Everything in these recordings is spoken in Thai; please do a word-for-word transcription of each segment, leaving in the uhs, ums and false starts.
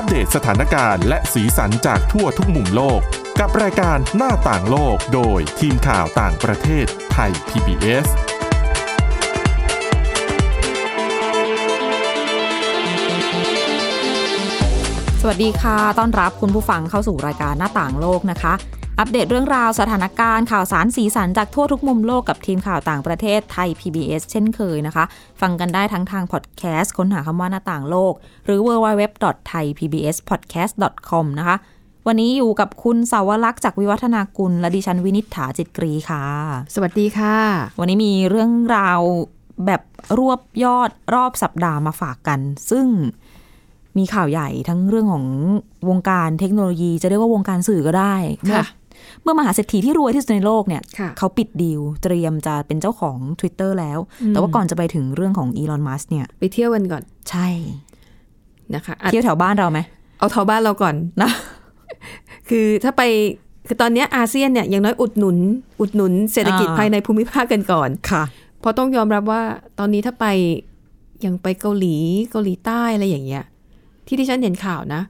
อัปเดตสถานการณ์และสีสันจากทั่วทุกมุมโลกกับรายการหน้าต่างโลกโดยทีมข่าวต่างประเทศไทย พี บี เอสสวัสดีค่ะต้อนรับคุณผู้ฟังเข้าสู่รายการหน้าต่างโลกนะคะอัปเดตเรื่องราวสถานการณ์ข่าวสารสีสันจากทั่วทุกมุมโลกกับทีมข่าวต่างประเทศไทย พี บี เอส เช่นเคยนะคะฟังกันได้ทั้งทางพอดแคสต์ค้นหาคำว่าหน้าต่างโลกหรือ ดับเบิลยู ดับเบิลยู ดับเบิลยู ดอท ไทย พี บี เอส พอดแคสต์ ดอท คอม นะคะวันนี้อยู่กับคุณสาวลักษณ์จากวิวัฒนากุลและดิฉันวินิษฐาจิตกรีค่ะสวัสดีค่ะวันนี้มีเรื่องราวแบบรวบยอดรอบสัปดาห์มาฝากกันซึ่งมีข่าวใหญ่ทั้งเรื่องของวงการเทคโนโลยีจะเรียกว่าวงการสื่อก็ได้ค่ะเมื่อมหาเศรษฐีที่รวยที่สุดในโลกเนี่ยเขาปิดดีลเตรียมจะเป็นเจ้าของ Twitter แล้วแต่ว่าก่อนจะไปถึงเรื่องของอีลอนมัสก์เนี่ยไปเที่ยวกันก่อนใช่นะคะเที่ยวแถวบ้านเราไหมเอาแถวบ้านเราก่อนนะ คือถ้าไปคือตอนนี้อาเซียนเนี่ยอย่างน้อยอุดหนุนอุดหนุนเศรษฐกิจภายในภูมิภาคกันก่อนค่ะเพราะต้องยอมรับว่าตอนนี้ถ้าไปอย่างไปเกาหลีเกาหลีใต้อะไรอย่างเงี้ยที่ที่ฉันเห็นข่าวนะ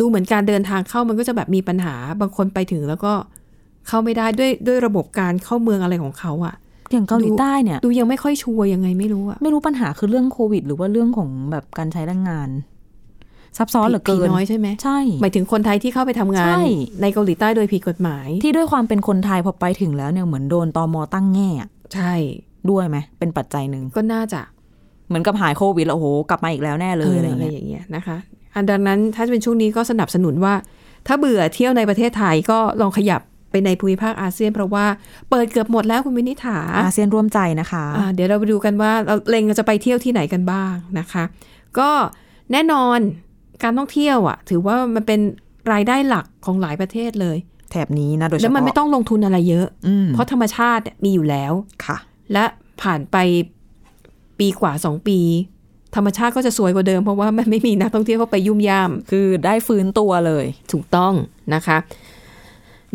ดูเหมือนการเดินทางเข้ามันก็จะแบบมีปัญหาบางคนไปถึงแล้วก็เข้าไม่ได้ด้วยด้วยระบบการเข้าเมืองอะไรของเขาอะอย่างเกาหลีใต้เนี่ยดูยังไม่ค่อยชัวร์ยังไงไม่รู้อะไม่รู้ปัญหาคือเรื่องโควิดหรือว่าเรื่องของแบบการใช้แรงงานซับซ้อนเหลือเกินน้อยใช่ไหมใช่หมายถึงคนไทยที่เข้าไปทำงานในเกาหลีใต้โดยผิดกฎหมายที่ด้วยความเป็นคนไทยพอไปถึงแล้วเนี่ยเหมือนโดนตม.ตั้งแง่ใช่ด้วยไหมเป็นปัจจัยนึงก็น่าจะเหมือนกับหายโควิดแล้วโอ้โหกลับมาอีกแล้วแน่เลย อ, อะไรอย่างเงี้ยนะคะอันดังนั้นถ้าเป็นช่วงนี้ก็สนับสนุนว่าถ้าเบื่อเที่ยวในประเทศไทยก็ลองขยับไปในภูมิภาคอาเซียนเพราะว่าเปิดเกือบหมดแล้วคุณวินิษฐาอาเซียนร่วมใจนะคะะเดี๋ยวเราไปดูกันว่าเราเล็งจะไปเที่ยวที่ไหนกันบ้างนะคะก็แน่นอนการท่องเที่ยวอ่ะถือว่ามันเป็นรายได้หลักของหลายประเทศเลยแถบนี้นะโดยเฉพาะแล้วมันไม่ต้องลงทุนอะไรเยอะเพราะธรรมชาติมีอยู่แล้วค่ะและผ่านไปปีกว่าสองปีธรรมชาติก็จะสวยกว่าเดิมเพราะว่ามันไม่มีนักท่องเที่ยวเข้าไปยุ่มย่ามคือได้ฟื้นตัวเลยถูกต้องนะคะ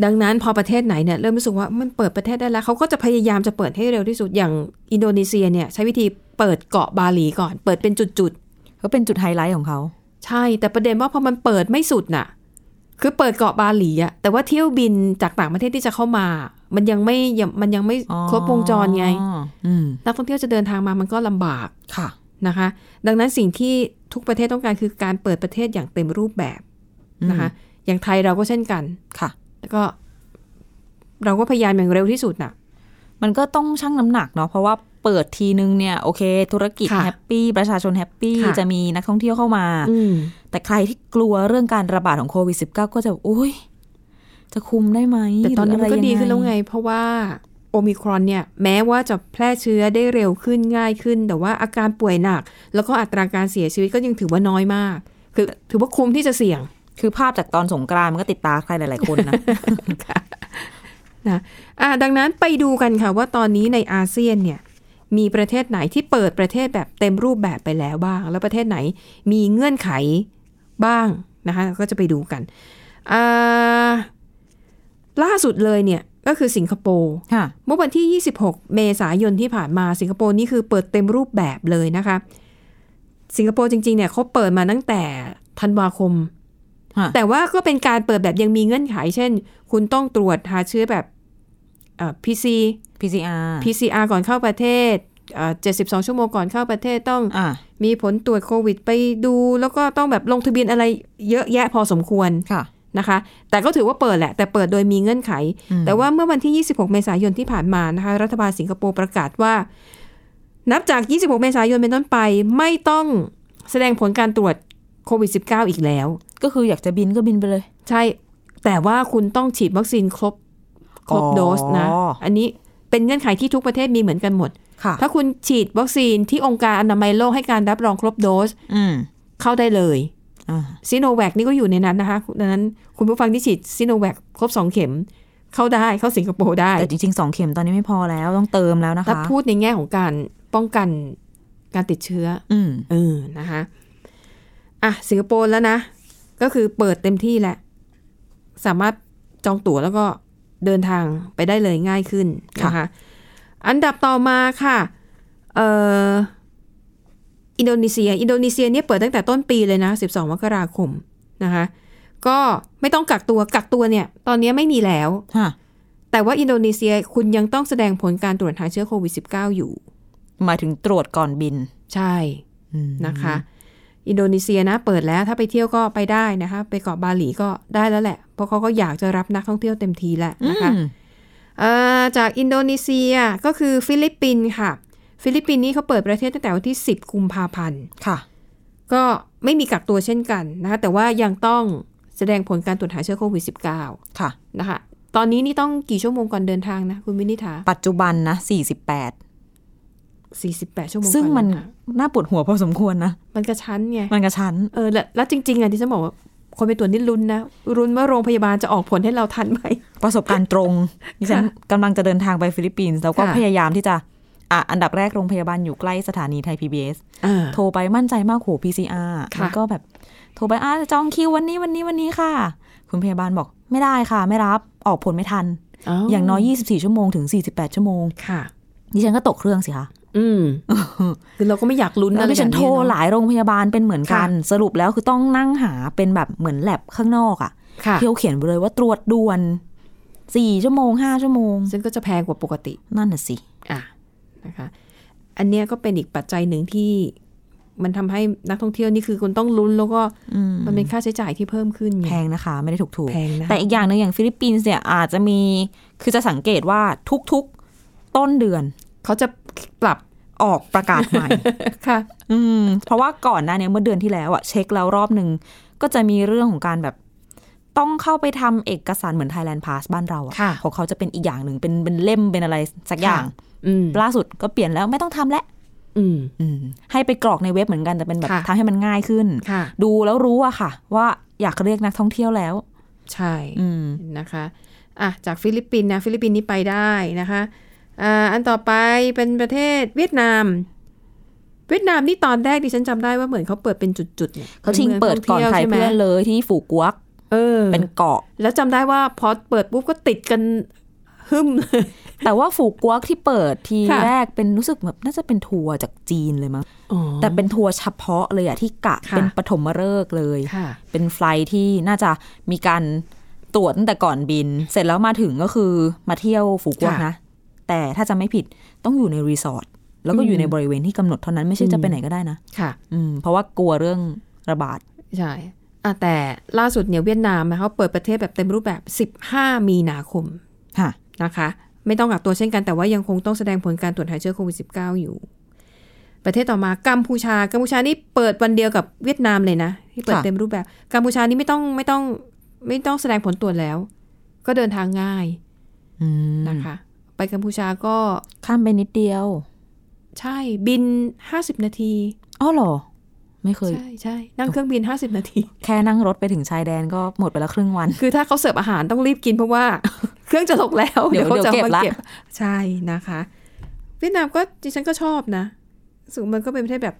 ดังนั้นพอประเทศไหนเนี่ยเริ่มรู้สึกว่ามันเปิดประเทศได้แล้วเขาก็จะพยายามจะเปิดให้เร็วที่สุดอย่างอินโดนีเซียเนี่ยใช้วิธีเปิดเกาะบาหลีก่อนเปิดเป็นจุดๆก็เป็นจุดไฮไลท์ของเขาใช่แต่ประเด็นว่าพอมันเปิดไม่สุดน่ะคือเปิดเกาะบาหลีอะแต่ว่าเที่ยวบินจากต่างประเทศที่จะเข้ามามันยังไม่มันยังไม่ครบวงจรไงนักท่องเที่ยวจะเดินทางมามันก็ลำบากค่ะนะคะดังนั้นสิ่งที่ทุกประเทศต้องการคือการเปิดประเทศอย่างเต็มรูปแบบนะคะอย่างไทยเราก็เช่นกันค่ะแล้วก็เราก็พยายามอย่างเร็วที่สุดน่ะมันก็ต้องชั่งน้ำหนักเนาะเพราะว่าเปิดทีนึงเนี่ยโอเคธุรกิจแฮปปี้ประชาชนแฮปปี้จะมีนักท่องเที่ยวเข้ามาแต่ใครที่กลัวเรื่องการระบาดของโควิดสิบเก้าก็จะอุ้ยจะคุมได้ไหมแต่ตอนนี้มันก็ดีขึ้นแล้วไงเพราะว่าโอมิครอนเนี่ยแม้ว่าจะแพร่เชื้อได้เร็วขึ้นง่ายขึ้นแต่ว่าอาการป่วยหนักแล้วก็อัตราการเสียชีวิตก็ยังถือว่าน้อยมากคือถือว่าคุมที่จะเสี่ยงคือภาพจากตอนสงกรานต์มันก็ติดตาใครหลายๆคนนะ นะอ่ะดังนั้นไปดูกันค่ะว่าตอนนี้ในอาเซียนเนี่ยมีประเทศไหนที่เปิดประเทศแบบเต็มรูปแบบไปแล้วบ้างแล้วประเทศไหนมีเงื่อนไขบ้างนะคะก็จะไปดูกันอ่าล่าสุดเลยเนี่ยก็คือสิงคโปร์เมื่อวันที่ยี่สิบหกเมษายนที่ผ่านมาสิงคโปร์นี่คือเปิดเต็มรูปแบบเลยนะคะสิงคโปร์จริงๆเนี่ยเขาเปิดมาตั้งแต่ธันวาคมแต่ว่าก็เป็นการเปิดแบบยังมีเงื่อนไขเช่นคุณต้องตรวจหาเชื้อแบบเอ่อ พี ซี พี ซี อาร์ พี ซี อาร์ ก่อนเข้าประเทศเอ่อเจ็ดสิบสองชั่วโมงก่อนเข้าประเทศต้องมีผลตรวจโควิดไปดูแล้วก็ต้องแบบลงทะเบียนอะไรเยอะแยะพอสมควรนะคะแต่ก็ถือว่าเปิดแหละแต่เปิดโดยมีเงื่อนไขแต่ว่าเมื่อวันที่ยี่สิบหกเมษายนที่ผ่านมานะคะรัฐบาลสิงคโปร์ประกาศว่านับจากยี่สิบหกเมษายนเป็นต้นไปไม่ต้องแสดงผลการตรวจโควิดสิบเก้า อีกแล้วก็คืออยากจะบินก็บินไปเลยใช่แต่ว่าคุณต้องฉีดวัคซีนครบครบโดสนะอันนี้เป็นเงื่อนไขที่ทุกประเทศมีเหมือนกันหมดถ้าคุณฉีดวัคซีนที่องค์การอนามัยโลกให้การรับรองครบโดสเข้าได้เลยซีโนแวคนี่ก็อยู่ในนั้นนะคะดังนั้นคุณผู้ฟังที่ฉีดซีโนแวคครบสองเข็มเข้าได้เข้าสิงคโปร์ได้แต่จริงๆสองเข็มตอนนี้ไม่พอแล้วต้องเติมแล้วนะคะถ้าพูดในแง่ของการป้องกันการติดเชื้ออืมเออนะคะอ่ะสิงคโปร์แล้วนะก็คือเปิดเต็มที่แหละสามารถจองตั๋วแล้วก็เดินทางไปได้เลยง่ายขึ้นนะคะอันดับต่อมาค่ะเอ่อ อินโดนีเซียอินโดนีเซียเนี่ยเปิดตั้งแต่ต้นปีเลยนะสิบสองมกราคมนะคะก็ไม่ต้องกักตัวกักตัวเนี่ยตอนนี้ไม่มีแล้วแต่ว่าอินโดนีเซียคุณยังต้องแสดงผลการตรวจหาเชื้อโควิด สิบเก้า อยู่หมายถึงตรวจก่อนบินใช่นะคะอินโดนีเซียนะเปิดแล้วถ้าไปเที่ยวก็ไปได้นะคะไปเกาะบาหลีก็ได้แล้วแหละเพราะเขาก็อยากจะรับนักท่องเที่ยวเต็มทีแหละนะคะจากอินโดนีเซียก็คือฟิลิปปินส์ค่ะฟิลิปปินส์นี่เขาเปิดประเทศตั้งแต่วันที่สิบกุมภาพันธ์ค่ะก็ไม่มีกักตัวเช่นกันนะคะแต่ว่ายังต้องแสดงผลการตรวจหาเชื้อโควิด สิบเก้า ค่ะนะคะตอนนี้นี่ต้องกี่ชั่วโมงก่อนเดินทางนะคุณวินิธาปัจจุบันนะสี่สิบแปดชั่วโมงซึ่งมันน่าปวดหัวพอสมควรนะมันกระชั้นไงมันกระชั้นเออแล้วจริงๆอ่ะที่ฉันบอกว่าคนไปตรวจนี่ลุ้นนะลุ้นว่าโรงพยาบาลจะออกผลให้เราทันไหมประสบการณ์ตรงดิฉันกำลังจะเดินทางไปฟิลิปปินส์แล้วก็พยายามที่จะอ่ะอันดับแรกโรงพยาบาลอยู่ใกล้สถานีไทย พี บี เอส โทรไปมั่นใจมากโห พี ซี อาร์ มันก็แบบโทรไปอ่ะจองคิววันนี้วันนี้วันนี้ค่ะคุณพยาบาลบอกไม่ได้ค่ะไม่รับออกผลไม่ทัน อ, อย่างน้อยยี่สิบสี่ชั่วโมงถึงสี่สิบแปดชั่วโมงค่ะดิฉันก็ตกเครื่องสิคะอืม คือเราก็ไม่อยากลุ้นนะดิฉันโทรหลายโรงพยาบาลเป็นเหมือนกันสรุปแล้วคือต้องนั่งหาเป็นแบบเหมือนแลบข้างนอกอ่ะเที่ยวเขียนไปเลยว่าตรวจด่วนสี่ชั่วโมงห้าชั่วโมงซึ่งก็จะแพงกว่าปกตินั่นน่ะสิอ่ะนะคะอันเนี้ยก็เป็นอีกปัจจัยหนึ่งที่มันทำให้นักท่องเที่ยวนี่คือคนต้องลุ้นแล้วก็มันเป็นค่าใช้จ่ายที่เพิ่มขึ้นแพงนะคะไม่ได้ถูกถูกแต่อีกอย่างนึงอย่างฟิลิปปินส์เนี่ยอาจจะมีคือจะสังเกตว่าทุกๆต้นเดือนเขาจะปรับออกประกาศใหม่ ค่ะอืมเพราะว่าก่อนหน้านี้เมื่อเดือนที่แล้วอะเช็คแล้วรอบนึงก็จะมีเรื่องของการแบบต้องเข้าไปทำเอกสารเหมือน Thailand Pass บ้านเราอะของเขาจะเป็นอีกอย่างนึงเป็นเป็นเล่มเป็นอะไรสักอย่างล่าสุดก็เปลี่ยนแล้วไม่ต้องทำแล้วอืมอืมให้ไปกรอกในเว็บเหมือนกันแต่เป็นแบบทำให้มันง่ายขึ้นดูแล้วรู้อะค่ะว่าอยากเรียกนักท่องเที่ยวแล้วใช่นะคะอ่ะจากฟิลิปปินส์นะฟิลิปปินส์นี่ไปได้นะคะอ่าอันต่อไปเป็นประเทศเวียดนามเวียดนามนี่ตอนแรกดิฉันจำได้ว่าเหมือนเขาเปิดเป็นจุดๆเนี่ยเขาชิงเปิดก่อนใครเพื่อนเลยที่ฝูกัวเออเป็นเกาะแล้วจำได้ว่าพอเปิดปุ๊บก็ติดกันฮึมแต่ว่าฝูกัวที่เปิดทีแรกเป็นรู้สึกแบบน่าจะเป็นทัวร์จากจีนเลยมั้งแต่เป็นทัวร์เฉพาะเลยอะที่กะเป็นปฐมฤกษ์เลยเป็นไฟล์ที่น่าจะมีการตรวจตั้งแต่ก่อนบินเสร็จแล้วมาถึงก็คือมาเที่ยวฝูกัวนะแต่ถ้าจะไม่ผิดต้องอยู่ในรีสอร์ทแล้วก็อยู่ในบริเวณที่กำหนดเท่านั้นไม่ใช่จะไปไหนก็ได้นะค่ะอืมเพราะว่ากลัวเรื่องระบาดใช่อ่ะแต่ล่าสุดเนี่ยเวียดนามนะเขาเปิดประเทศแบบเต็มรูปแบบสิบห้ามีนาคมค่ะนะคะไม่ต้องกักตัวเช่นกันแต่ว่ายังคงต้องแสดงผลการตรวจหาเชื้อโควิด สิบเก้า อยู่ประเทศต่อมากัมพูชากัมพูชานี่เปิดวันเดียวกับเวียดนามเลยนะที่เปิดเต็มรูปแบบกัมพูชานี่ไม่ต้องไม่ต้องไม่ต้องแสดงผลตรวจแล้วก็เดินทางง่ายนะคะไปกัมพูชาก็ข้ามไปนิดเดียวใช่บินห้าสิบนาทีอ้อเหรอไม่เคยใช่ใช่นั่งเครื่องบินห้าสิบนาทีแค่นั่งรถไปถึงชายแดนก็หมดไปแล้วครึ่งวันคือถ้าเขาเสิร์ฟอาหารต้องรีบกินเพราะว่า เครื่องจะตกแล้วเดี๋ยวเขาจะมาเก็บใช่นะคะเวียดนามก็ดิฉันก็ชอบนะสุมันก็เป็นประเทศแบบ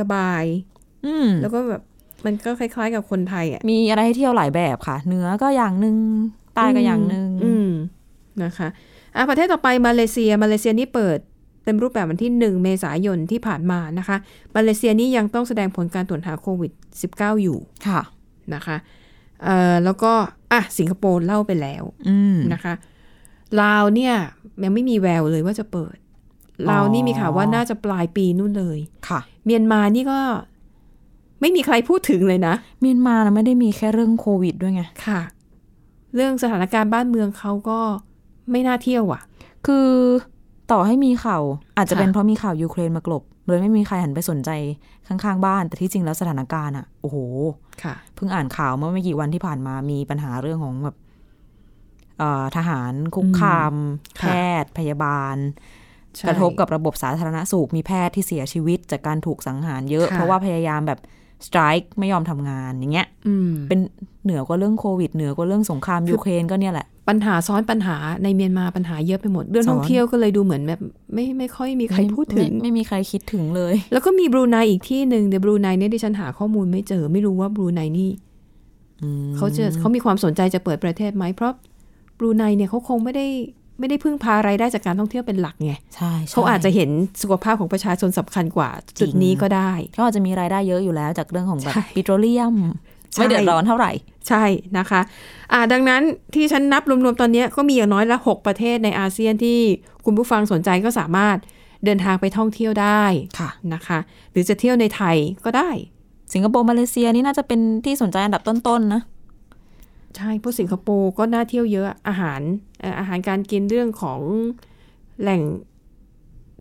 สบายๆอืมแล้วก็แบบมันก็คล้ายๆกับคนไทยอ่ะมีอะไรให้เที่ยวหลายแบบค่ะเหนือก็อย่างนึงใต้ก็อย่างนึงอืมนะคะอ่ะประเทศต่อไปมาเลเซียมาเลเซียนี่เปิดเต็มรูปแบบวันที่หนึ่งเมษายนที่ผ่านมานะคะมาเลเซียนี่ยังต้องแสดงผลการตรวจหาโควิด สิบเก้า อยู่ค่ะนะคะเอ่อแล้วก็อ่ะสิงคโปร์เล่าไปแล้วนะคะลาวเนี่ยยังไม่มีแววเลยว่าจะเปิดลาวนี่มีข่าวว่าน่าจะปลายปีนู่นเลยค่ะเมียนมานี่ก็ไม่มีใครพูดถึงเลยนะเมียนมานะไม่ได้มีแค่เรื่องโควิดด้วยไงค่ะเรื่องสถานการณ์บ้านเมืองเขาก็ไม่น่าเที่ยวอ่ะคือต่อให้มีข่าวอาจจะเป็นเพราะมีข่าวยูเครนมากลบเลยไม่มีใครหันไปสนใจข้างๆบ้านแต่ที่จริงแล้วสถานการณ์อ่ะโอ้โหเพิ่งอ่านข่าวเมื่อไม่กี่วันที่ผ่านมามีปัญหาเรื่องของแบบทหารคุกคามแพทย์พยาบาลกระทบกับระบบสาธารณสุขมีแพทย์ที่เสียชีวิตจากการถูกสังหารเยอะเพราะว่าพยายามแบบสไตรค์ไม่ยอมทำงานอย่างเงี้ยเป็นเหนือกว่าเรื่องโควิดเหนือกว่าเรื่องสงครามยูเครนก็เนี่ยแหละปัญหาซ้อนปัญหาในเมียนมาปัญหาเยอะไปหมดเรื่องท่องเที่ยวก็เลยดูเหมือนแบบไม่ไม่ค่อยมีใครพูดถึงไม่มีใครคิดถึงเลยแล้วก็มีบรูไนอีกที่นึงแต่บรูไนเนี่ยดิฉันหาข้อมูลไม่เจอไม่รู้ว่าบรูไนนี่เขาจะเขามีความสนใจจะเปิดประเทศไหมเพราะบรูไนเนี่ยเขาคงไม่ได้ ไม่ได้พึ่งพารายได้จากการท่องเที่ยวเป็นหลักไงใช่เขาอาจจะเห็นสุขภาพของประชาชนสำคัญกว่าจุดนี้ก็ได้เขาอาจจะมีรายได้เยอะอยู่แล้วจากเรื่องของแบบปิโตรเลียมไม่เดือดร้อนเท่าไหร่ใช่นะคะอ่าดังนั้นที่ฉันนับรวมๆตอนนี้ก็มีอย่างน้อยละหกประเทศในอาเซียนที่คุณผู้ฟังสนใจก็สามารถเดินทางไปท่องเที่ยวได้ค่ะนะคะหรือจะเที่ยวในไทยก็ได้สิงคโปร์มาเลเซียนี่น่าจะเป็นที่สนใจอันดับต้นๆนะใช่เพราะสิงคโปร์ก็น่าเที่ยวเยอะอาหารอาหารการกินเรื่องของแหล่ง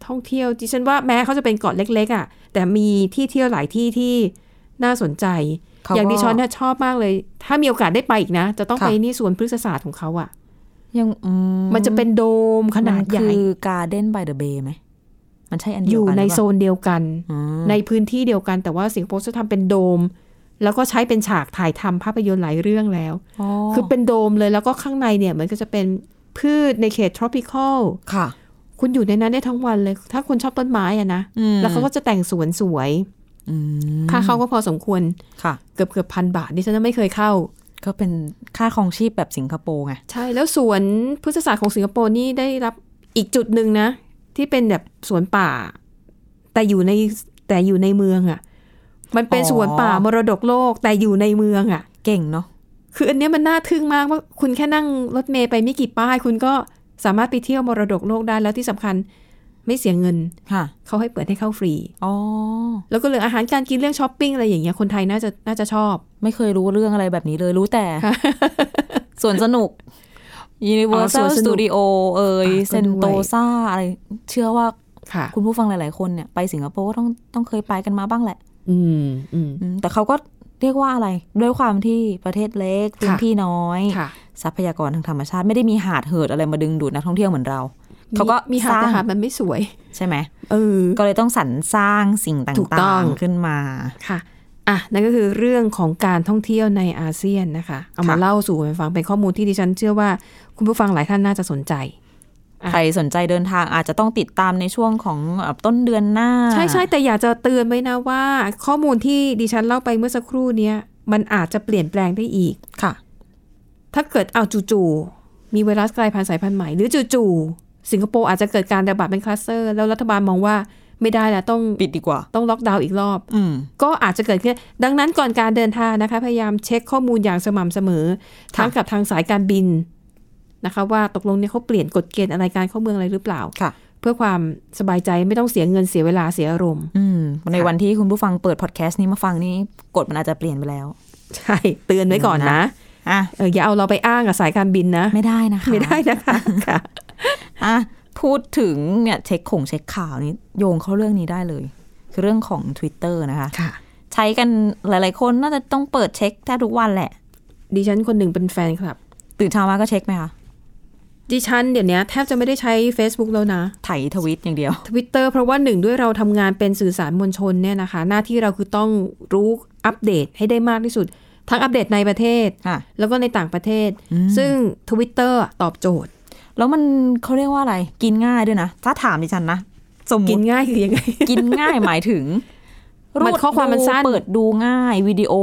ท่องเที่ยวดิฉันว่าแม้เขาจะเป็นเกาะเล็กๆอ่ะแต่มีที่เที่ยวหลายที่ที่น่าสนใจอย่างดิฉันน่ะชอบมากเลยถ้ามีโอกาสได้ไปอีกนะจะต้องไปนี่สวนพฤกษศาสตร์ของเขาอ่ะยัง ม, มันจะเป็นโดมขนาดใหญ่คือ Garden by the Bay ไหมมันใช่อันเดียวกันอยู่ในโซนเดียวกันในพื้นที่เดียวกันแต่ว่าสิงคโปร์จะทำเป็นโดมแล้วก็ใช้เป็นฉากถ่ายทำภาพยนตร์หลายเรื่องแล้วคือเป็นโดมเลยแล้วก็ข้างในเนี่ยมันก็จะเป็นพืชในเขต tropical ค่ะคุณอยู่ในนั้นได้ทั้งวันเลยถ้าคุณชอบต้นไม้อะนะแล้วเขาก็จะแต่งสวนสวยค่าเข้าก็พอสมควรค่ะเกือบเกือบพันบาทนี่ฉันไม่เคยเข้าก็เป็นค่าครองชีพแบบสิงคโปร์ไงใช่แล้วสวนพฤกษศาสตร์ของสิงคโปร์นี่ได้รับอีกจุดหนึ่งนะที่เป็นแบบสวนป่าแต่อยู่ในแต่อยู่ในเมืองอ่ะมันเป็นสวนป่ามรดกโลกแต่อยู่ในเมืองอ่ะเก่งเนาะคืออันนี้มันน่าทึ่งมากว่าคุณแค่นั่งรถเมล์ไปไม่กี่ป้ายคุณก็สามารถไปเที่ยวมรดกโลกได้แล้วที่สำคัญไม่เสียเงินเขาให้เปิดให้เข้าฟรีอ๋อแล้วก็เรื่องอาหารการกินเรื่องช้อปปิ้งอะไรอย่างเงี้ยคนไทยน่าจะน่าจะชอบไม่เคยรู้เรื่องอะไรแบบนี้เลยรู้แต่ สวนสนุก Universal Studio เอ่ยเซนโตซาอะไรเชื่อว่า คุณผู้ฟังหลายๆคนเนี่ยไปสิงคโปร์ก็ต้องต้องเคยไปกันมาบ้างแหละอืมอืมแต่เขาก็เรียกว่าอะไรด้วยความที่ประเทศเล็กพื้นที่น้อยทรัพยากรทางธรรมชาติไม่ได้มีหาดเหิดอะไรมาดึงดูดนักท่องเที่ยวเหมือนเราเขาก็มีหาดแต่หาดมันไม่สวยใช่ไหมเออก็เลยต้องสรรสร้างสิ่งต่างๆขึ้นมาค่ะอ่ะนั่นก็คือเรื่องของการท่องเที่ยวในอาเซียนนะคะเอามาเล่าสู่กันฟังเป็นข้อมูลที่ดิฉันเชื่อว่าคุณผู้ฟังหลายท่านน่าจะสนใจใครสนใจเดินทางอาจจะต้องติดตามในช่วงของต้นเดือนหน้าใช่ๆแต่อยากจะเตือนไว้นะว่าข้อมูลที่ดิฉันเล่าไปเมื่อสักครู่นี้มันอาจจะเปลี่ยนแปลงได้อีกค่ะถ้าเกิดเอาจู่ๆมีไวรัสกลายพันธุ์สายพันธุ์ใหม่หรือจู่ๆสิงคโปร์อาจจะเกิดการระบาดเป็นคลัสเตอร์แล้วรัฐบาลมองว่าไม่ได้แล้วต้องปิดดีกว่าต้องล็อกดาวน์อีกรอบก็อาจจะเกิดขึ้นดังนั้นก่อนการเดินทางนะคะพยายามเช็คข้อมูลอย่างสม่ำเสมอทั้งกับทางสายการบินนะคะว่าตกลงเนี่ยเขาเปลี่ยนกฎเกณฑ์อะไรการเข้าเมืองอะไรหรือเปล่าเพื่อความสบายใจไม่ต้องเสียเงินเสียเวลาเสียอารมณ์ในวันที่คุณผู้ฟังเปิดพอดแคสต์นี้มาฟังนี้กฎมันอาจจะเปลี่ยนไปแล้วใช่เตือนไว้ก่อนนะอ่ะเอออย่าเอาเราไปอ้างกับสายการบินนะไม่ได้นะคะไม่ได้นะคะค่ะอ่ะพูดถึงเนี่ยเช็คข่งเช็คข่าวนี้โยงเข้าเรื่องนี้ได้เลยคือเรื่องของ Twitter นะคะค่ะใช้กันหลายๆคนน่าจะต้องเปิดเช็คแทบทุกวันแหละดิฉันคนหนึ่งเป็นแฟนคลับตื่นเช้ามาก็เช็คไหมคะดิฉันเดี๋ยวนี้แทบจะไม่ได้ใช้ Facebook แล้วนะไถทวิตอย่างเดียว Twitter เพราะว่าหนึ่งด้วยเราทำงานเป็นสื่อสารมวลชนเนี่ยนะคะหน้าที่เราคือต้องรู้อัปเดตให้ได้มากที่สุดทั้งอัปเดตในประเทศแล้วก็ในต่างประเทศซึ่ง Twitter ตอบโจทย์แล้วมันเขาเรียกว่าอะไรกินง่ายด้วยนะถ้าถามดิฉันนะสมมติกินง่ายคือยังไงกินง่ายหมายถึงรูปข้อความมันสั้นเปิดดูง่ายวิดีโอ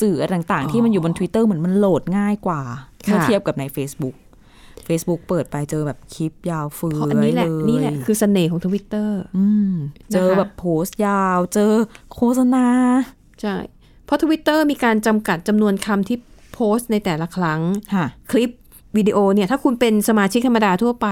สื่อต่างๆที่มันอยู่บน Twitter เหมือนมันโหลดง่ายกว่าเมื่อเทียบกับใน Facebook Facebook เปิดไปเจอแบบคลิปยาวเฟื่อยเลยนี่แหละนี่แหละคือเสน่ห์ของ Twitter อืมเจอแบบโพสต์ยาวเจอโฆษณาใช่เพราะ Twitter มีการจำกัดจำนวนคำที่โพสต์ในแต่ละครั้งคลิปวิดีโอเนี่ยถ้าคุณเป็นสมาชิกธรรมดาทั่วไป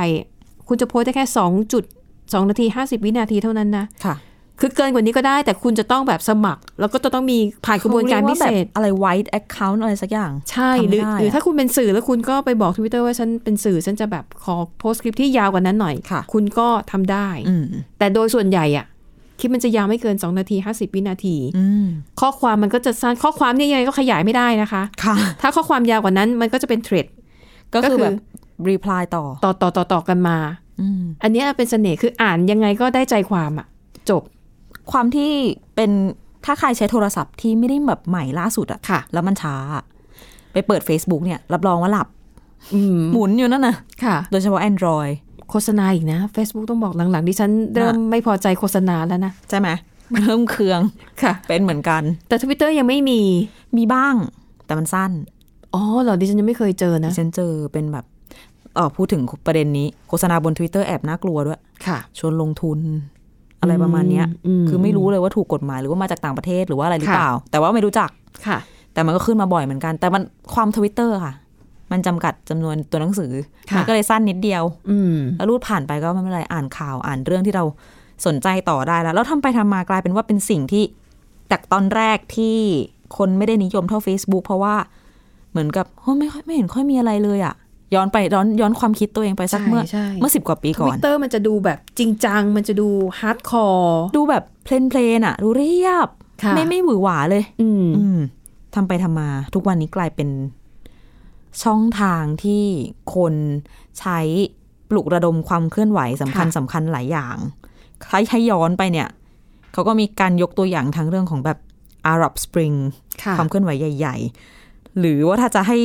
คุณจะโพสได้แค่ สองจุดสอง นาทีห้าสิบวินาทีเท่านั้นนะค่ะคือเกินกว่านี้ก็ได้แต่คุณจะต้องแบบสมัครแล้วก็จะต้องมีผ่านกระบวนการพิเศษอะไร White Account อะไรสักอย่างใช่หรือหรือถ้าคุณเป็นสื่อแล้วคุณก็ไปบอก Twitter ว่าฉันเป็นสื่อฉันจะแบบขอโพสคลิปที่ยาวกว่านั้นหน่อย ค, คุณก็ทำได้แต่โดยส่วนใหญ่อะคลิปมันจะยาวไม่เกินสองนาทีห้าสิบวินาทีข้อความมันก็จะสั้นข้อความนี่ยังไงก็ขยายไม่ได้นะคะค่ะถ้าข้อความยาวกว่านั้นมันก็จะเป็นเทรดก็คือแบบ reply ต่อต่อต่อต่อต่อกันมาอันนี้เป็นเสน่ห์คืออ่านยังไงก็ได้ใจความอ่ะจบความที่เป็นถ้าใครใช้โทรศัพท์ที่ไม่ได้แบบใหม่ล่าสุดอ่ะแล้วมันช้าไปเปิด Facebook เนี่ยรับรองว่าหลับหมุนอยู่นั่นน่ะโดยเฉพาะ Android โฆษณาอีกนะ Facebook ต้องบอกหลังๆดิฉันเริ่มไม่พอใจโฆษณาแล้วนะใช่ไหมเริ่มเคืองค่ะเป็นเหมือนกันแต่ Twitter ยังไม่มีมีบ้างแต่มันสั้นอ๋อเหรอดิฉันยังไม่เคยเจอนะดิฉันเจอเป็นแบบ เอ่อพูดถึงประเด็นนี้โฆษณาบน Twitter แอบน่ากลัวด้วยค่ะชวนลงทุนอะไรประมาณนี้คือไม่รู้เลยว่าถูกกฎหมายหรือว่ามาจากต่างประเทศหรือว่าอะไรหรือเปล่าแต่ว่าไม่รู้จักค่ะแต่มันก็ขึ้นมาบ่อยเหมือนกันแต่มันความ Twitter ค่ะมันจำกัดจำนวนตัวหนังสือมันก็เลยสั้นนิดเดียวแล้วรูดผ่านไปก็ไม่เป็นไรอ่านข่าวอ่านเรื่องที่เราสนใจต่อได้แล้วแล้วทำไปทำมากลายเป็นว่าเป็นสิ่งที่จากตอนแรกที่คนไม่ได้นิยมเท่า Facebook เพราะว่าเหมือนกับโหไม่ค่อยไม่เห็นค่อยมีอะไรเลยอ่ะย้อนไปย้อนย้อนความคิดตัวเองไปสักเมื่อเมื่อสิบกว่าปีก่อน Twitter มันจะดูแบบจริงจังมันจะดูฮาร์ดคอร์ดูแบบเพลนเพลนอ่ะดูเรียบไม่ไม่หวือหวาเลยอืมทำไปทำมาทุกวันนี้กลายเป็นช่องทางที่คนใช้ปลุกระดมความเคลื่อนไหวสำคัญสำคัญหลายอย่างใช้ใช้ย้อนไปเนี่ยเขาก็มีการยกตัวอย่างทั้งเรื่องของแบบ Arab Spring ความเคลื่อนไหวใหญ่ๆหรือว่าถ้าจะให้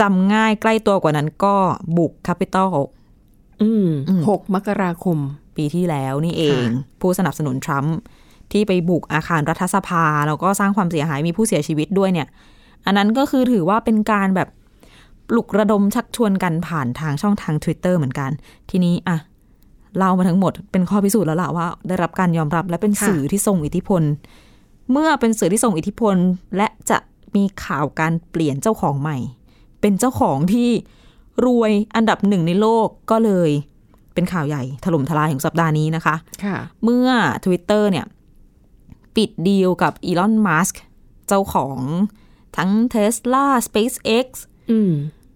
จำง่ายใกล้ตัวกว่านั้นก็บุก Capital หก มกราคมปีที่แล้วนี่เองผู้สนับสนุนทรัมป์ที่ไปบุกอาคารรัฐสภาแล้วก็สร้างความเสียหายมีผู้เสียชีวิตด้วยเนี่ยอันนั้นก็คือถือว่าเป็นการแบบปลุกระดมชักชวนกันผ่านทางช่องทาง Twitter เหมือนกันทีนี้อ่ะเล่ามาทั้งหมดเป็นข้อพิสูจน์แล้วล่ะว่าได้รับการยอมรับและเป็นสื่อที่ทรงอิทธิพลเมื่อเป็นสื่อที่ทรงอิทธิพลและจะมีข่าวการเปลี่ยนเจ้าของใหม่เป็นเจ้าของที่รวยอันดับหนึ่งในโลกก็เลยเป็นข่าวใหญ่ถล่มทลายของสัปดาห์นี้นะคะเมื่อ Twitter เนี่ยปิดดีลกับอีลอนมัสก์เจ้าของทั้ง Tesla สเปซ เอ็กซ์ อืม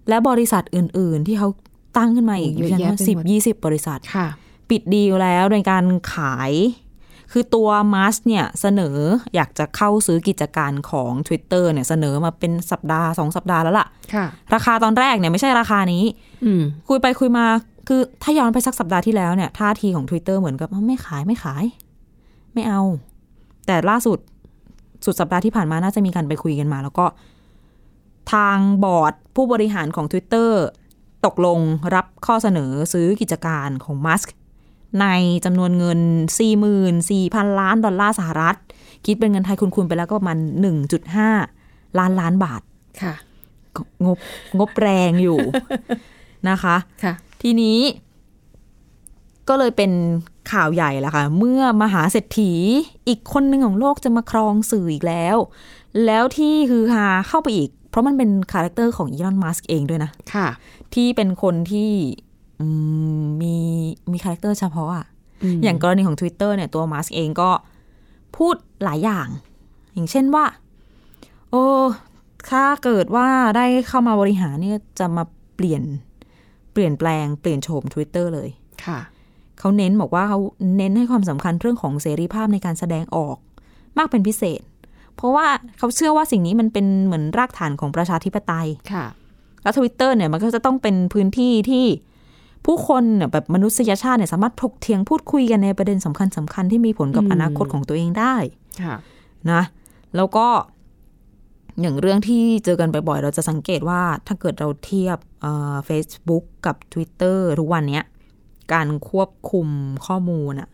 และบริษัทอื่นๆที่เขาตั้งขึ้นมาอีกอยู่อย่างน้อยสิบยี่สิบบริษัทปิดดีลแล้วในการขายคือตัวมัสก์เนี่ยเสนออยากจะเข้าซื้อกิจการของ Twitter เนี่ยเสนอมาเป็นสัปดาห์สองสัปดาห์แล้วล่ะราคาตอนแรกเนี่ยไม่ใช่ราคานี้คุยไปคุยมาคือถ้าย้อนไปสักสัปดาห์ที่แล้วเนี่ยท่าทีของ Twitter เหมือนกับไม่ขายไม่ขายไม่เอาแต่ล่าสุดสุดสัปดาห์ที่ผ่านมาน่าจะมีการไปคุยกันมาแล้วก็ทางบอร์ดผู้บริหารของ Twitter ตกลงรับข้อเสนอซื้อกิจการของมัสก์ในจำนวนเงิน สี่หมื่นสี่พัน ล้านดอลลาร์สหรัฐคิดเป็นเงินไทยคูณๆไปแล้วก็ประมาณ หนึ่งจุดห้า ล้านล้านบาทค่ะงบงบแรงอยู่นะคะค่ะทีนี้ก็เลยเป็นข่าวใหญ่ละค่ะเมื่อมหาเศรษฐีอีกคนหนึ่งของโลกจะมาครองสื่ออีกแล้วแล้วที่ฮือฮาเข้าไปอีกเพราะมันเป็นคาแรคเตอร์ของอีลอนมัสก์เองด้วยนะค่ะที่เป็นคนที่มีมีคาแรคเตอร์เฉพาะอ่ะอย่างกรณีของ Twitter เนี่ยตัวมัสก์เองก็พูดหลายอย่างอย่างเช่นว่าโอ้ถ้าเกิดว่าได้เข้ามาบริหารเนี่ยจะมาเปลี่ยนเปลี่ยนแปลงเปลี่ยนโฉม Twitter เลยค่ะเขาเน้นบอกว่าเขาเน้นให้ความสำคัญเรื่องของเสรีภาพในการแสดงออกมากเป็นพิเศษเพราะว่าเขาเชื่อว่าสิ่งนี้มันเป็นเหมือนรากฐานของประชาธิปไตยค่ะแล้ว Twitter เนี่ยมันก็จะต้องเป็นพื้นที่ที่ผู้คนเนี่ยแบบมนุษยชาติเนี่ยสามารถถกเถียงพูดคุยกันในประเด็นสำคัญสำคัญที่มีผลกับอนาคตของตัวเองได้ค่ะนะแล้วก็อย่างเรื่องที่เจอกันบ่อยๆเราจะสังเกตว่าถ้าเกิดเราเทียบเอ่อ Facebook กับ Twitter ทุกวันเนี้ยการควบคุมข้อมูลน่ะ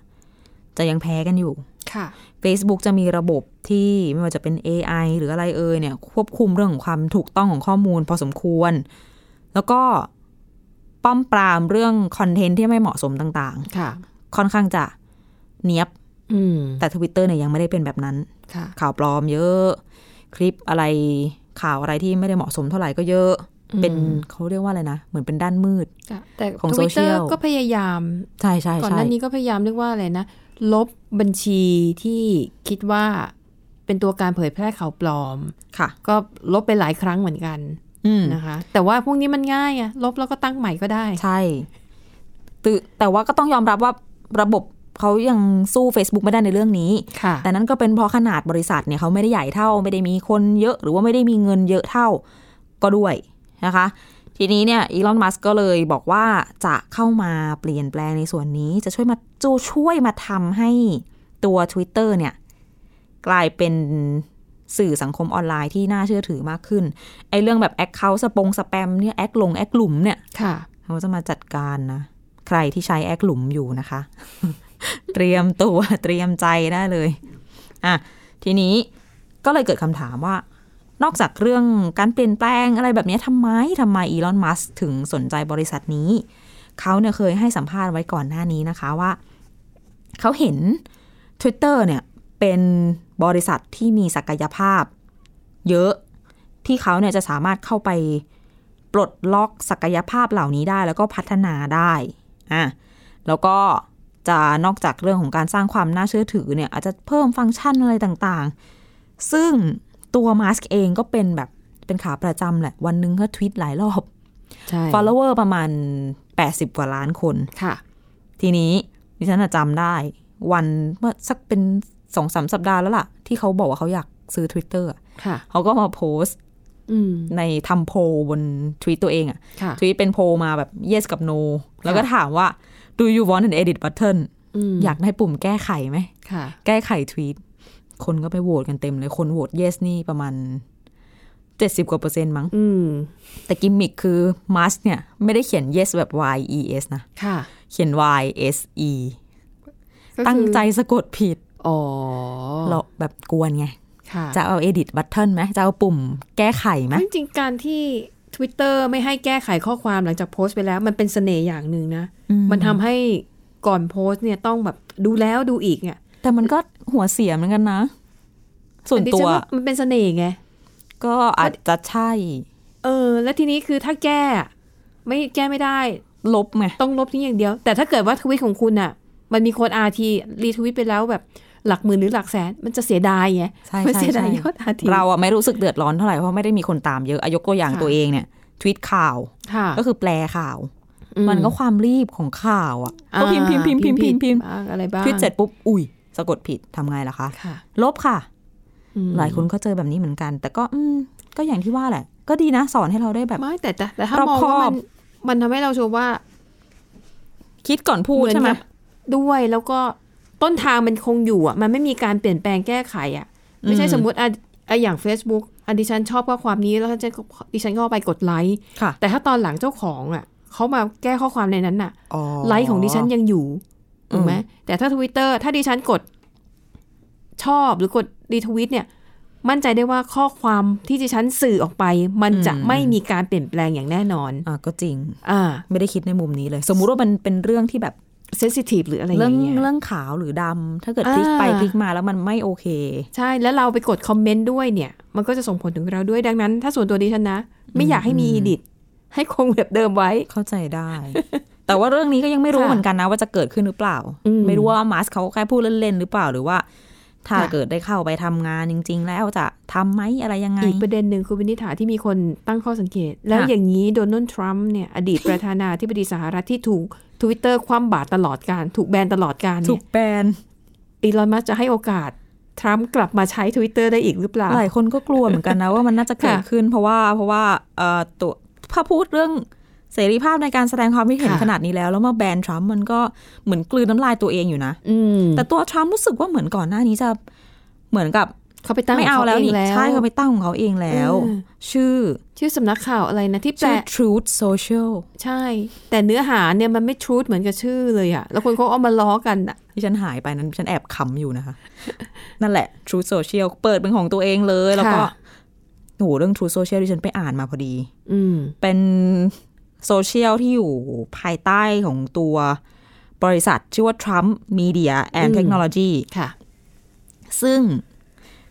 จะยังแพ้กันอยู่ค่ะ Facebook จะมีระบบที่ไม่ว่าจะเป็น เอ ไอ หรืออะไรเอ่ยเนี่ยควบคุมเรื่องของความถูกต้องของข้อมูลพอสมควรแล้วก็ป้อมปรามเรื่องคอนเทนต์ที่ไม่เหมาะสมต่างๆค่ะค่อนข้างจะเนี๊ยบแต่ Twitter เนี่ยยังไม่ได้เป็นแบบนั้นข่าวปลอมเยอะคลิปอะไรข่าวอะไรที่ไม่ได้เหมาะสมเท่าไหร่ก็เยอะเป็นเขาเรียกว่าอะไรนะเหมือนเป็นด้านมืดของโซเชียลก็พยายามใช่ใช่ก่อนหน้านี้ก็พยายามเรียกว่าอะไรนะลบบัญชีที่คิดว่าเป็นตัวการเผยแพร่ข่าวปลอมค่ะก็ลบไปหลายครั้งเหมือนกันนะคะแต่ว่าพวกนี้มันง่ายอะลบแล้วก็ตั้งใหม่ก็ได้ใช่แต่ว่าก็ต้องยอมรับว่าระบบเขายังสู้ Facebook ไม่ได้ในเรื่องนี้แต่นั้นก็เป็นเพราะขนาดบริษัทเนี่ยเขาไม่ได้ใหญ่เท่าไม่ได้มีคนเยอะหรือว่าไม่ได้มีเงินเยอะเท่าก็ด้วยนะคะทีนี้เนี่ยอีลอนมัสก์ก็เลยบอกว่าจะเข้ามาเปลี่ยนแปลงในส่วนนี้จะช่วยมาจะช่วยมาทำให้ตัว Twitter เนี่ยกลายเป็นสื่อสังคมออนไลน์ที่น่าเชื่อถือมากขึ้นไอ้เรื่องแบบ account สปงสแปมเนี่ยแอคลงแอคหลุมเนี่ยค่ะเขาจะมาจัดการนะใครที่ใช้แอคหลุมอยู่นะคะ เตรียมตัวเตรียมใจได้เลยอ่ะทีนี้ก็เลยเกิดคำถามว่า นอกจากเรื่องการเปลี่ยนแปลงอะไรแบบนี้ทำไมทำไมอีลอนมัสก์ถึงสนใจบริษัทนี้เขาเนี่ยเคยให้สัมภาษณ์ไว้ก่อนหน้านี้นะคะว่าเขาเห็น Twitter เนี่ยเป็นบริษัทที่มีศักยภาพเยอะที่เขาเนี่ยจะสามารถเข้าไปปลดล็อกศักยภาพเหล่านี้ได้แล้วก็พัฒนาได้อ่ะแล้วก็จะนอกจากเรื่องของการสร้างความน่าเชื่อถือเนี่ยอาจจะเพิ่มฟังก์ชันอะไรต่างๆซึ่งตัวมาสก์เองก็เป็นแบบเป็นขาประจำแหละวันนึงก็ทวีตหลายรอบ follower ประมาณแปดสิบกว่าล้านคนค่ะทีนี้ดิฉันจำได้วันเมื่อสักเป็น สองถึงสาม สัปดาห์แล้วล่ะที่เขาบอกว่าเขาอยากซื้อ Twitter ค่ะเขาก็มาโพสต์ในทำโพลบนทวีตตัวเองอ่ะทวีตเป็นโพลมาแบบ yes กับ no แล้วก็ถามว่า do you want an edit button อยากได้ปุ่มแก้ไขไหมแก้ไขทวีตคนก็ไปโหวตกันเต็มเลยคนโหวต yes นี่ประมาณเจ็ดสิบกว่าเปอร์เซ็นต์มั้งแต่กิมมิคคือ must เนี่ยไม่ได้เขียน yes แบบ y e s นะเขียน y s e ตั้งใจสะกดผิดอ๋อเราแบบกวนไงจะเอา edit button ไหมจะเอาปุ่มแก้ไขไหมจริงๆการที่ Twitter ไม่ให้แก้ไขข้อความหลังจากโพสต์ไปแล้วมันเป็นเสน่ห์อย่างนึงนะ ม, มันทำให้ก่อนโพสต์เนี่ยต้องแบบดูแล้วดูอีกเนี่ยแต่มันก็หัวเสียเหมือนกันนะส่วนตัวมันเป็นเสน่ห์ไงก็อาจจะใช่เออแล้วทีนี้คือถ้าแก้ไม่แก้ไม่ได้ลบไงต้องลบทิ้งอย่างเดียวแต่ถ้าเกิดว่าทวีตของคุณน่ะมันมีคน อาร์ ที รีทวีตไปแล้วแบบหลักหมื่นหรือหลักแสนมันจะเสียดายไงมันเสียดายยอด อาร์ ที เราอ่ะไม่รู้สึกเดือดร้อนเท่าไหร่เพราะไม่ได้มีคนตามเยอะยกตัวอย่างตัวเองเนี่ยทวีตข่าวก็คือแปลข่าวมันก็ความรีบของข่าวอ่ะก็พิมพ์ๆๆๆๆอะไรบ้างทวีตเสร็จปุ๊บอุ้ยสะกดผิดทำไงล่ะคะลบค่ะหลายคนก็เจอแบบนี้เหมือนกันแต่ก็ก็อย่างที่ว่าแหละก็ดีนะสอนให้เราได้แบบไม่แต่แต่ถ้ามองว่ามันมันทำให้เราชัวร์ว่าคิดก่อนพูดใช่ไหมด้วยแล้วก็ต้นทางมันคงอยู่อ่ะมันไม่มีการเปลี่ยนแปลงแก้ไขอ่ะไม่ใช่สมมติอ่ะอย่าง Facebook อ่ะดิฉันชอบข้อความนี้แล้วฉันดิฉันก็ไปกดไลค์แต่ถ้าตอนหลังเจ้าของอ่ะเขามาแก้ข้อความในนั้นน่ะไลค์ของดิฉันยังอยู่ถูกไหมแต่ถ้า Twitter ถ้าดิฉันกดชอบหรือกดรีทวีตเนี่ยมั่นใจได้ว่าข้อความที่ดิฉันสื่อออกไปมันจะไม่มีการเปลี่ยนแปลงอย่างแน่นอนอ่ะก็จริงอ่าไม่ได้คิดในมุมนี้เลยสมมุติว่ามันเป็นเรื่องที่แบบเซนซิทีฟหรืออะไรอย่างเงี้ยเรื่องขาวหรือดำถ้าเกิดคลิกไปคลิกมาแล้วมันไม่โอเคใช่แล้วเราไปกดคอมเมนต์ด้วยเนี่ยมันก็จะส่งผลถึงเราด้วยดังนั้นถ้าส่วนตัวดิฉันนะไม่อยากให้มีอีดิทให้คงแบบเดิมไว้เข้าใจได้ แต่ว่าเรื่องนี้ก็ยังไม่รู้เหมือนกันนะว่าจะเกิดขึ้นหรือเปล่าไม่รู้ว่ามาสก์เขาแค่พูดเล่นๆหรือเปล่าหรือว่าถ้าเกิดได้เข้าไปทำงานจริงๆแล้วจะทำไหมอะไรยังไงอีกประเด็นหนึ่งคุณวินิษฐาที่มีคนตั้งข้อสังเกตแล้วอย่างนี้โดนัลด์ทรัมป์เนี่ยอดีตประธานาธิบดีสหรัฐที่ถูก Twitter คว่ำบาตรตลอดการถูกแบนตลอดการถูกแบนอีลอนมัสก์จะให้โอกาสทรัมป์กลับมาใช้ Twitter ได้อีกหรือเปล่าหลายคนก็กลัวเหมือนกันนะว่ามันน่าจะเกิดขึ้นเพราะว่าเพราะว่าเอ่อตัวพอพูดเรื่องเสรีภาพในการแสดงความคิดเห็นขนาดนี้แล้วแล้วมาแบนทรัมป์มันก็เหมือนกลืนน้ำลายตัวเองอยู่นะแต่ตัวทรัมป์รู้สึกว่าเหมือนก่อนหน้านี้จะเหมือนกับเขาไปตั้งไม่เอาแล้วนี่ใช่เขาไปตั้งของเขาเองแล้วชื่อชื่อสำนักข่าวอะไรนะที่แปล Truth Social ใช่แต่เนื้อหาเนี่ยมันไม่ Truth เหมือนกับชื่อเลยอะแล้วคนเขาเอามาล้อกันอะที่ฉันหายไปนั้นฉันแอบขำอยู่นะคะ นั่นแหละ Truth Social เปิดเป็นของตัวเองเลยแล้วก็โหเรื่อง Truth Social ที่ฉันไปอ่านมาพอดีเป็นโซเชียลที่อยู่ภายใต้ของตัวบริษัทชื่อว่า Trump Media and Technology ค่ะซึ่ง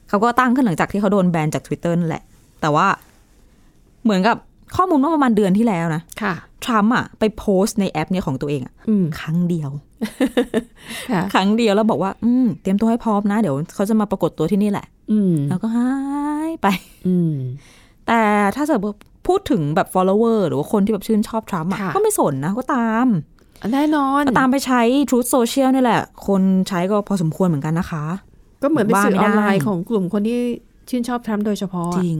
เขาก็ตั้งขึ้นหลังจากที่เขาโดนแบนจาก Twitter นั่นแหละแต่ว่าเหมือนกับข้อมูลเมื่อประมาณเดือนที่แล้วนะค่ะ Trump อ่ะไปโพสต์ในแอปนี้ของตัวเองอ่ะครั้งเดียว ครั้งเดียวแล้วบอกว่าอืมเตรียมตัวให้พร้อมนะเดี๋ยวเขาจะมาปรากฏตัวที่นี่แหละแล้วก็หายไปแต่ถ้าเกิดพูดถึงแบบ follower หรือว่าคนที่แบบชื่นชอบทรัมป์อ่ะก็ไม่สนนะก็ตามแน่นอนก็ตามไปใช้ Truth Social นี่แหละคนใช้ก็พอสมควรเหมือนกันนะคะก็เหมือนเป็นสื่อออนไลน์ของกลุ่มคนที่ชื่นชอบทรัมป์โดยเฉพาะจริง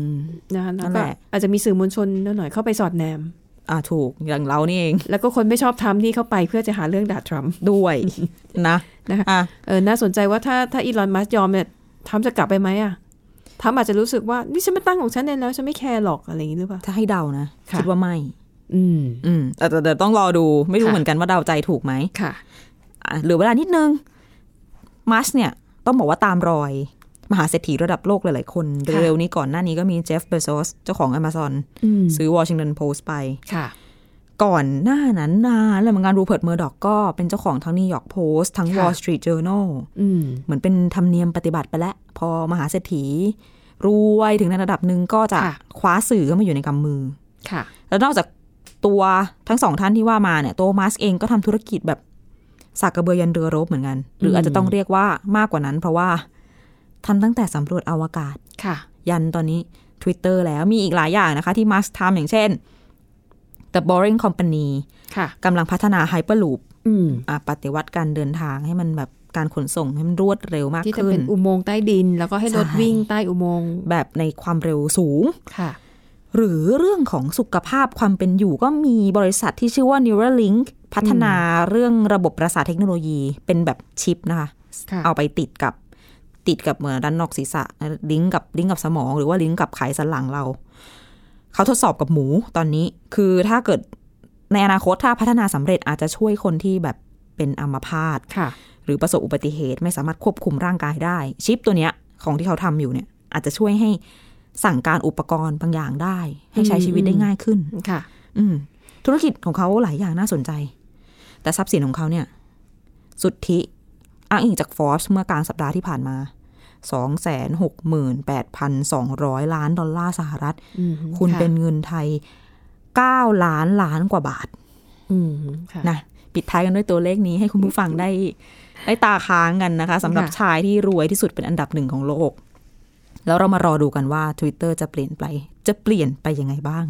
นะคะแล้วก็อาจจะมีสื่อมวลชนหน่อยเข้าไปสอดแนมอ่าถูกอย่างเรานี่เองแล้วก็คนไม่ชอบทรัมป์นี่เข้าไปเพื่อจะหาเรื่องด่าทรัมป์ด้วยนะนะคะเออน่าสนใจว่าถ้าถ้าอีลอนมัสก์ยอมเนี่ยทรัมป์จะกลับไปไหมอ่ะทำอาจจะรู้สึกว่านี่ฉันมาตั้งของฉันเองแล้วฉันไม่แคร์หรอกอะไรอย่างนี้หรือเปล่าถ้าให้เดานะคิดว่าไม่อืมอืมแต่เดี๋ยวต้องรอดูไม่รู้เหมือนกันว่าเดาใจถูกไหมค่ะเหลือเวลานิดนึงมาร์ชเนี่ยต้องบอกว่าตามรอย มหาเศรษฐีระดับโลกหลายๆคนเร็วๆนี้ก่อนหน้านี้ก็มี Jeff Bezos เจ้าของ Amazon ซื้อ Washington Post ไปก่อนหน้านั้นนานแล้วเหมือนกันรูเพิร์ตเมอร์ด็อกก็เป็นเจ้าของทั้ง New York Post ทั้ง Wall Street Journal เหมือนเป็นธรรมเนียมปฏิบัติไปแล้วพอมหาเศรษฐีรวยถึงในระดับนึงก็จะคว้าสื่อเข้ามาอยู่ในกำมือแล้วนอกจากตัวทั้งสองท่านที่ว่ามาเนี่ยโตมัสเองก็ทำธุรกิจแบบสากกระเบือยันเรือรบเหมือนกันหรืออาจจะต้องเรียกว่ามากกว่านั้นเพราะว่าทำตั้งแต่สำรวจอวกาศยันตอนนี้ Twitter แล้วมีอีกหลายอย่างนะคะที่มัสทำอย่างเช่น The Boring Company กำลังพัฒนาไฮเปอร์ลูปปฏิวัติการเดินทางให้มันแบบการขนส่งให้มันรวดเร็วมากขึ้นที่จะเป็นอุโมงค์ใต้ดินแล้วก็ให้รถวิ่งใต้อุโมงค์แบบในความเร็วสูงหรือเรื่องของสุขภาพความเป็นอยู่ก็มีบริษัทที่ชื่อว่า Neuralink พัฒนาเรื่องระบบประสาทเทคโนโลยีเป็นแบบชิปนะคะเอาไปติดกับติดกับเหมือนด้านนอกศีรษะลิงก์กับลิงก์กับสมองหรือว่าลิงก์กับไขสันหลังเราเขาทดสอบกับหมูตอนนี้คือถ้าเกิดในอนาคตถ้าพัฒนาสำเร็จอาจจะช่วยคนที่แบบเป็นอัมพาตหรือประสบอุบัติเหตุไม่สามารถควบคุมร่างกายได้ชิปตัวเนี้ยของที่เขาทำอยู่เนี่ยอาจจะช่วยให้สั่งการอุปกรณ์บางอย่างได้ให้ใช้ชีวิตได้ง่ายขึ้นค่ะธุรกิจของเขาหลายอย่างน่าสนใจแต่ทรัพย์สินของเขาเนี่ยสุทธิอ้างอิงจาก Forbes เมื่อกลางสัปดาห์ที่ผ่านมา สองแสนหกหมื่นแปดพันสองร้อย ล้านดอลลาร์สหรัฐคุณเป็นเงินไทยเก้าล้านล้านกว่าบาทนะปิดท้ายกันด้วยตัวเลขนี้ให้คุณผู้ฟังได้ได้ตาค้างกันนะคะสำหรับชายที่รวยที่สุดเป็นอันดับหนึ่งของโลกแล้วเรามารอดูกันว่า Twitter จะเปลี่ยนไปจะเปลี่ยนไปยังไงบ้าง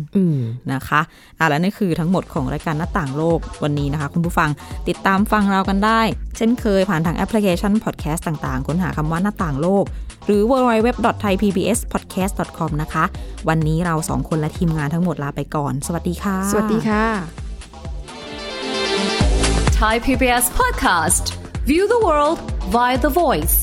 นะคะอ่ะและนี่คือทั้งหมดของรายการหน้าต่างโลกวันนี้นะคะคุณผู้ฟังติดตามฟังเรากันได้เช่นเคยผ่านทางแอปพลิเคชันพอดแคสต์ต่างๆค้นหาคำว่าหน้าต่างโลกหรือ ดับเบิลยู ดับเบิลยู ดับเบิลยู ดอท ไทยพีบีเอสพอดแคสต์ ดอท คอม นะคะวันนี้เราสองคนและทีมงานทั้งหมดลาไปก่อนสวัสดีค่ะสวัสดีค่ะ Thai พี บี เอส Podcast View the world via the voice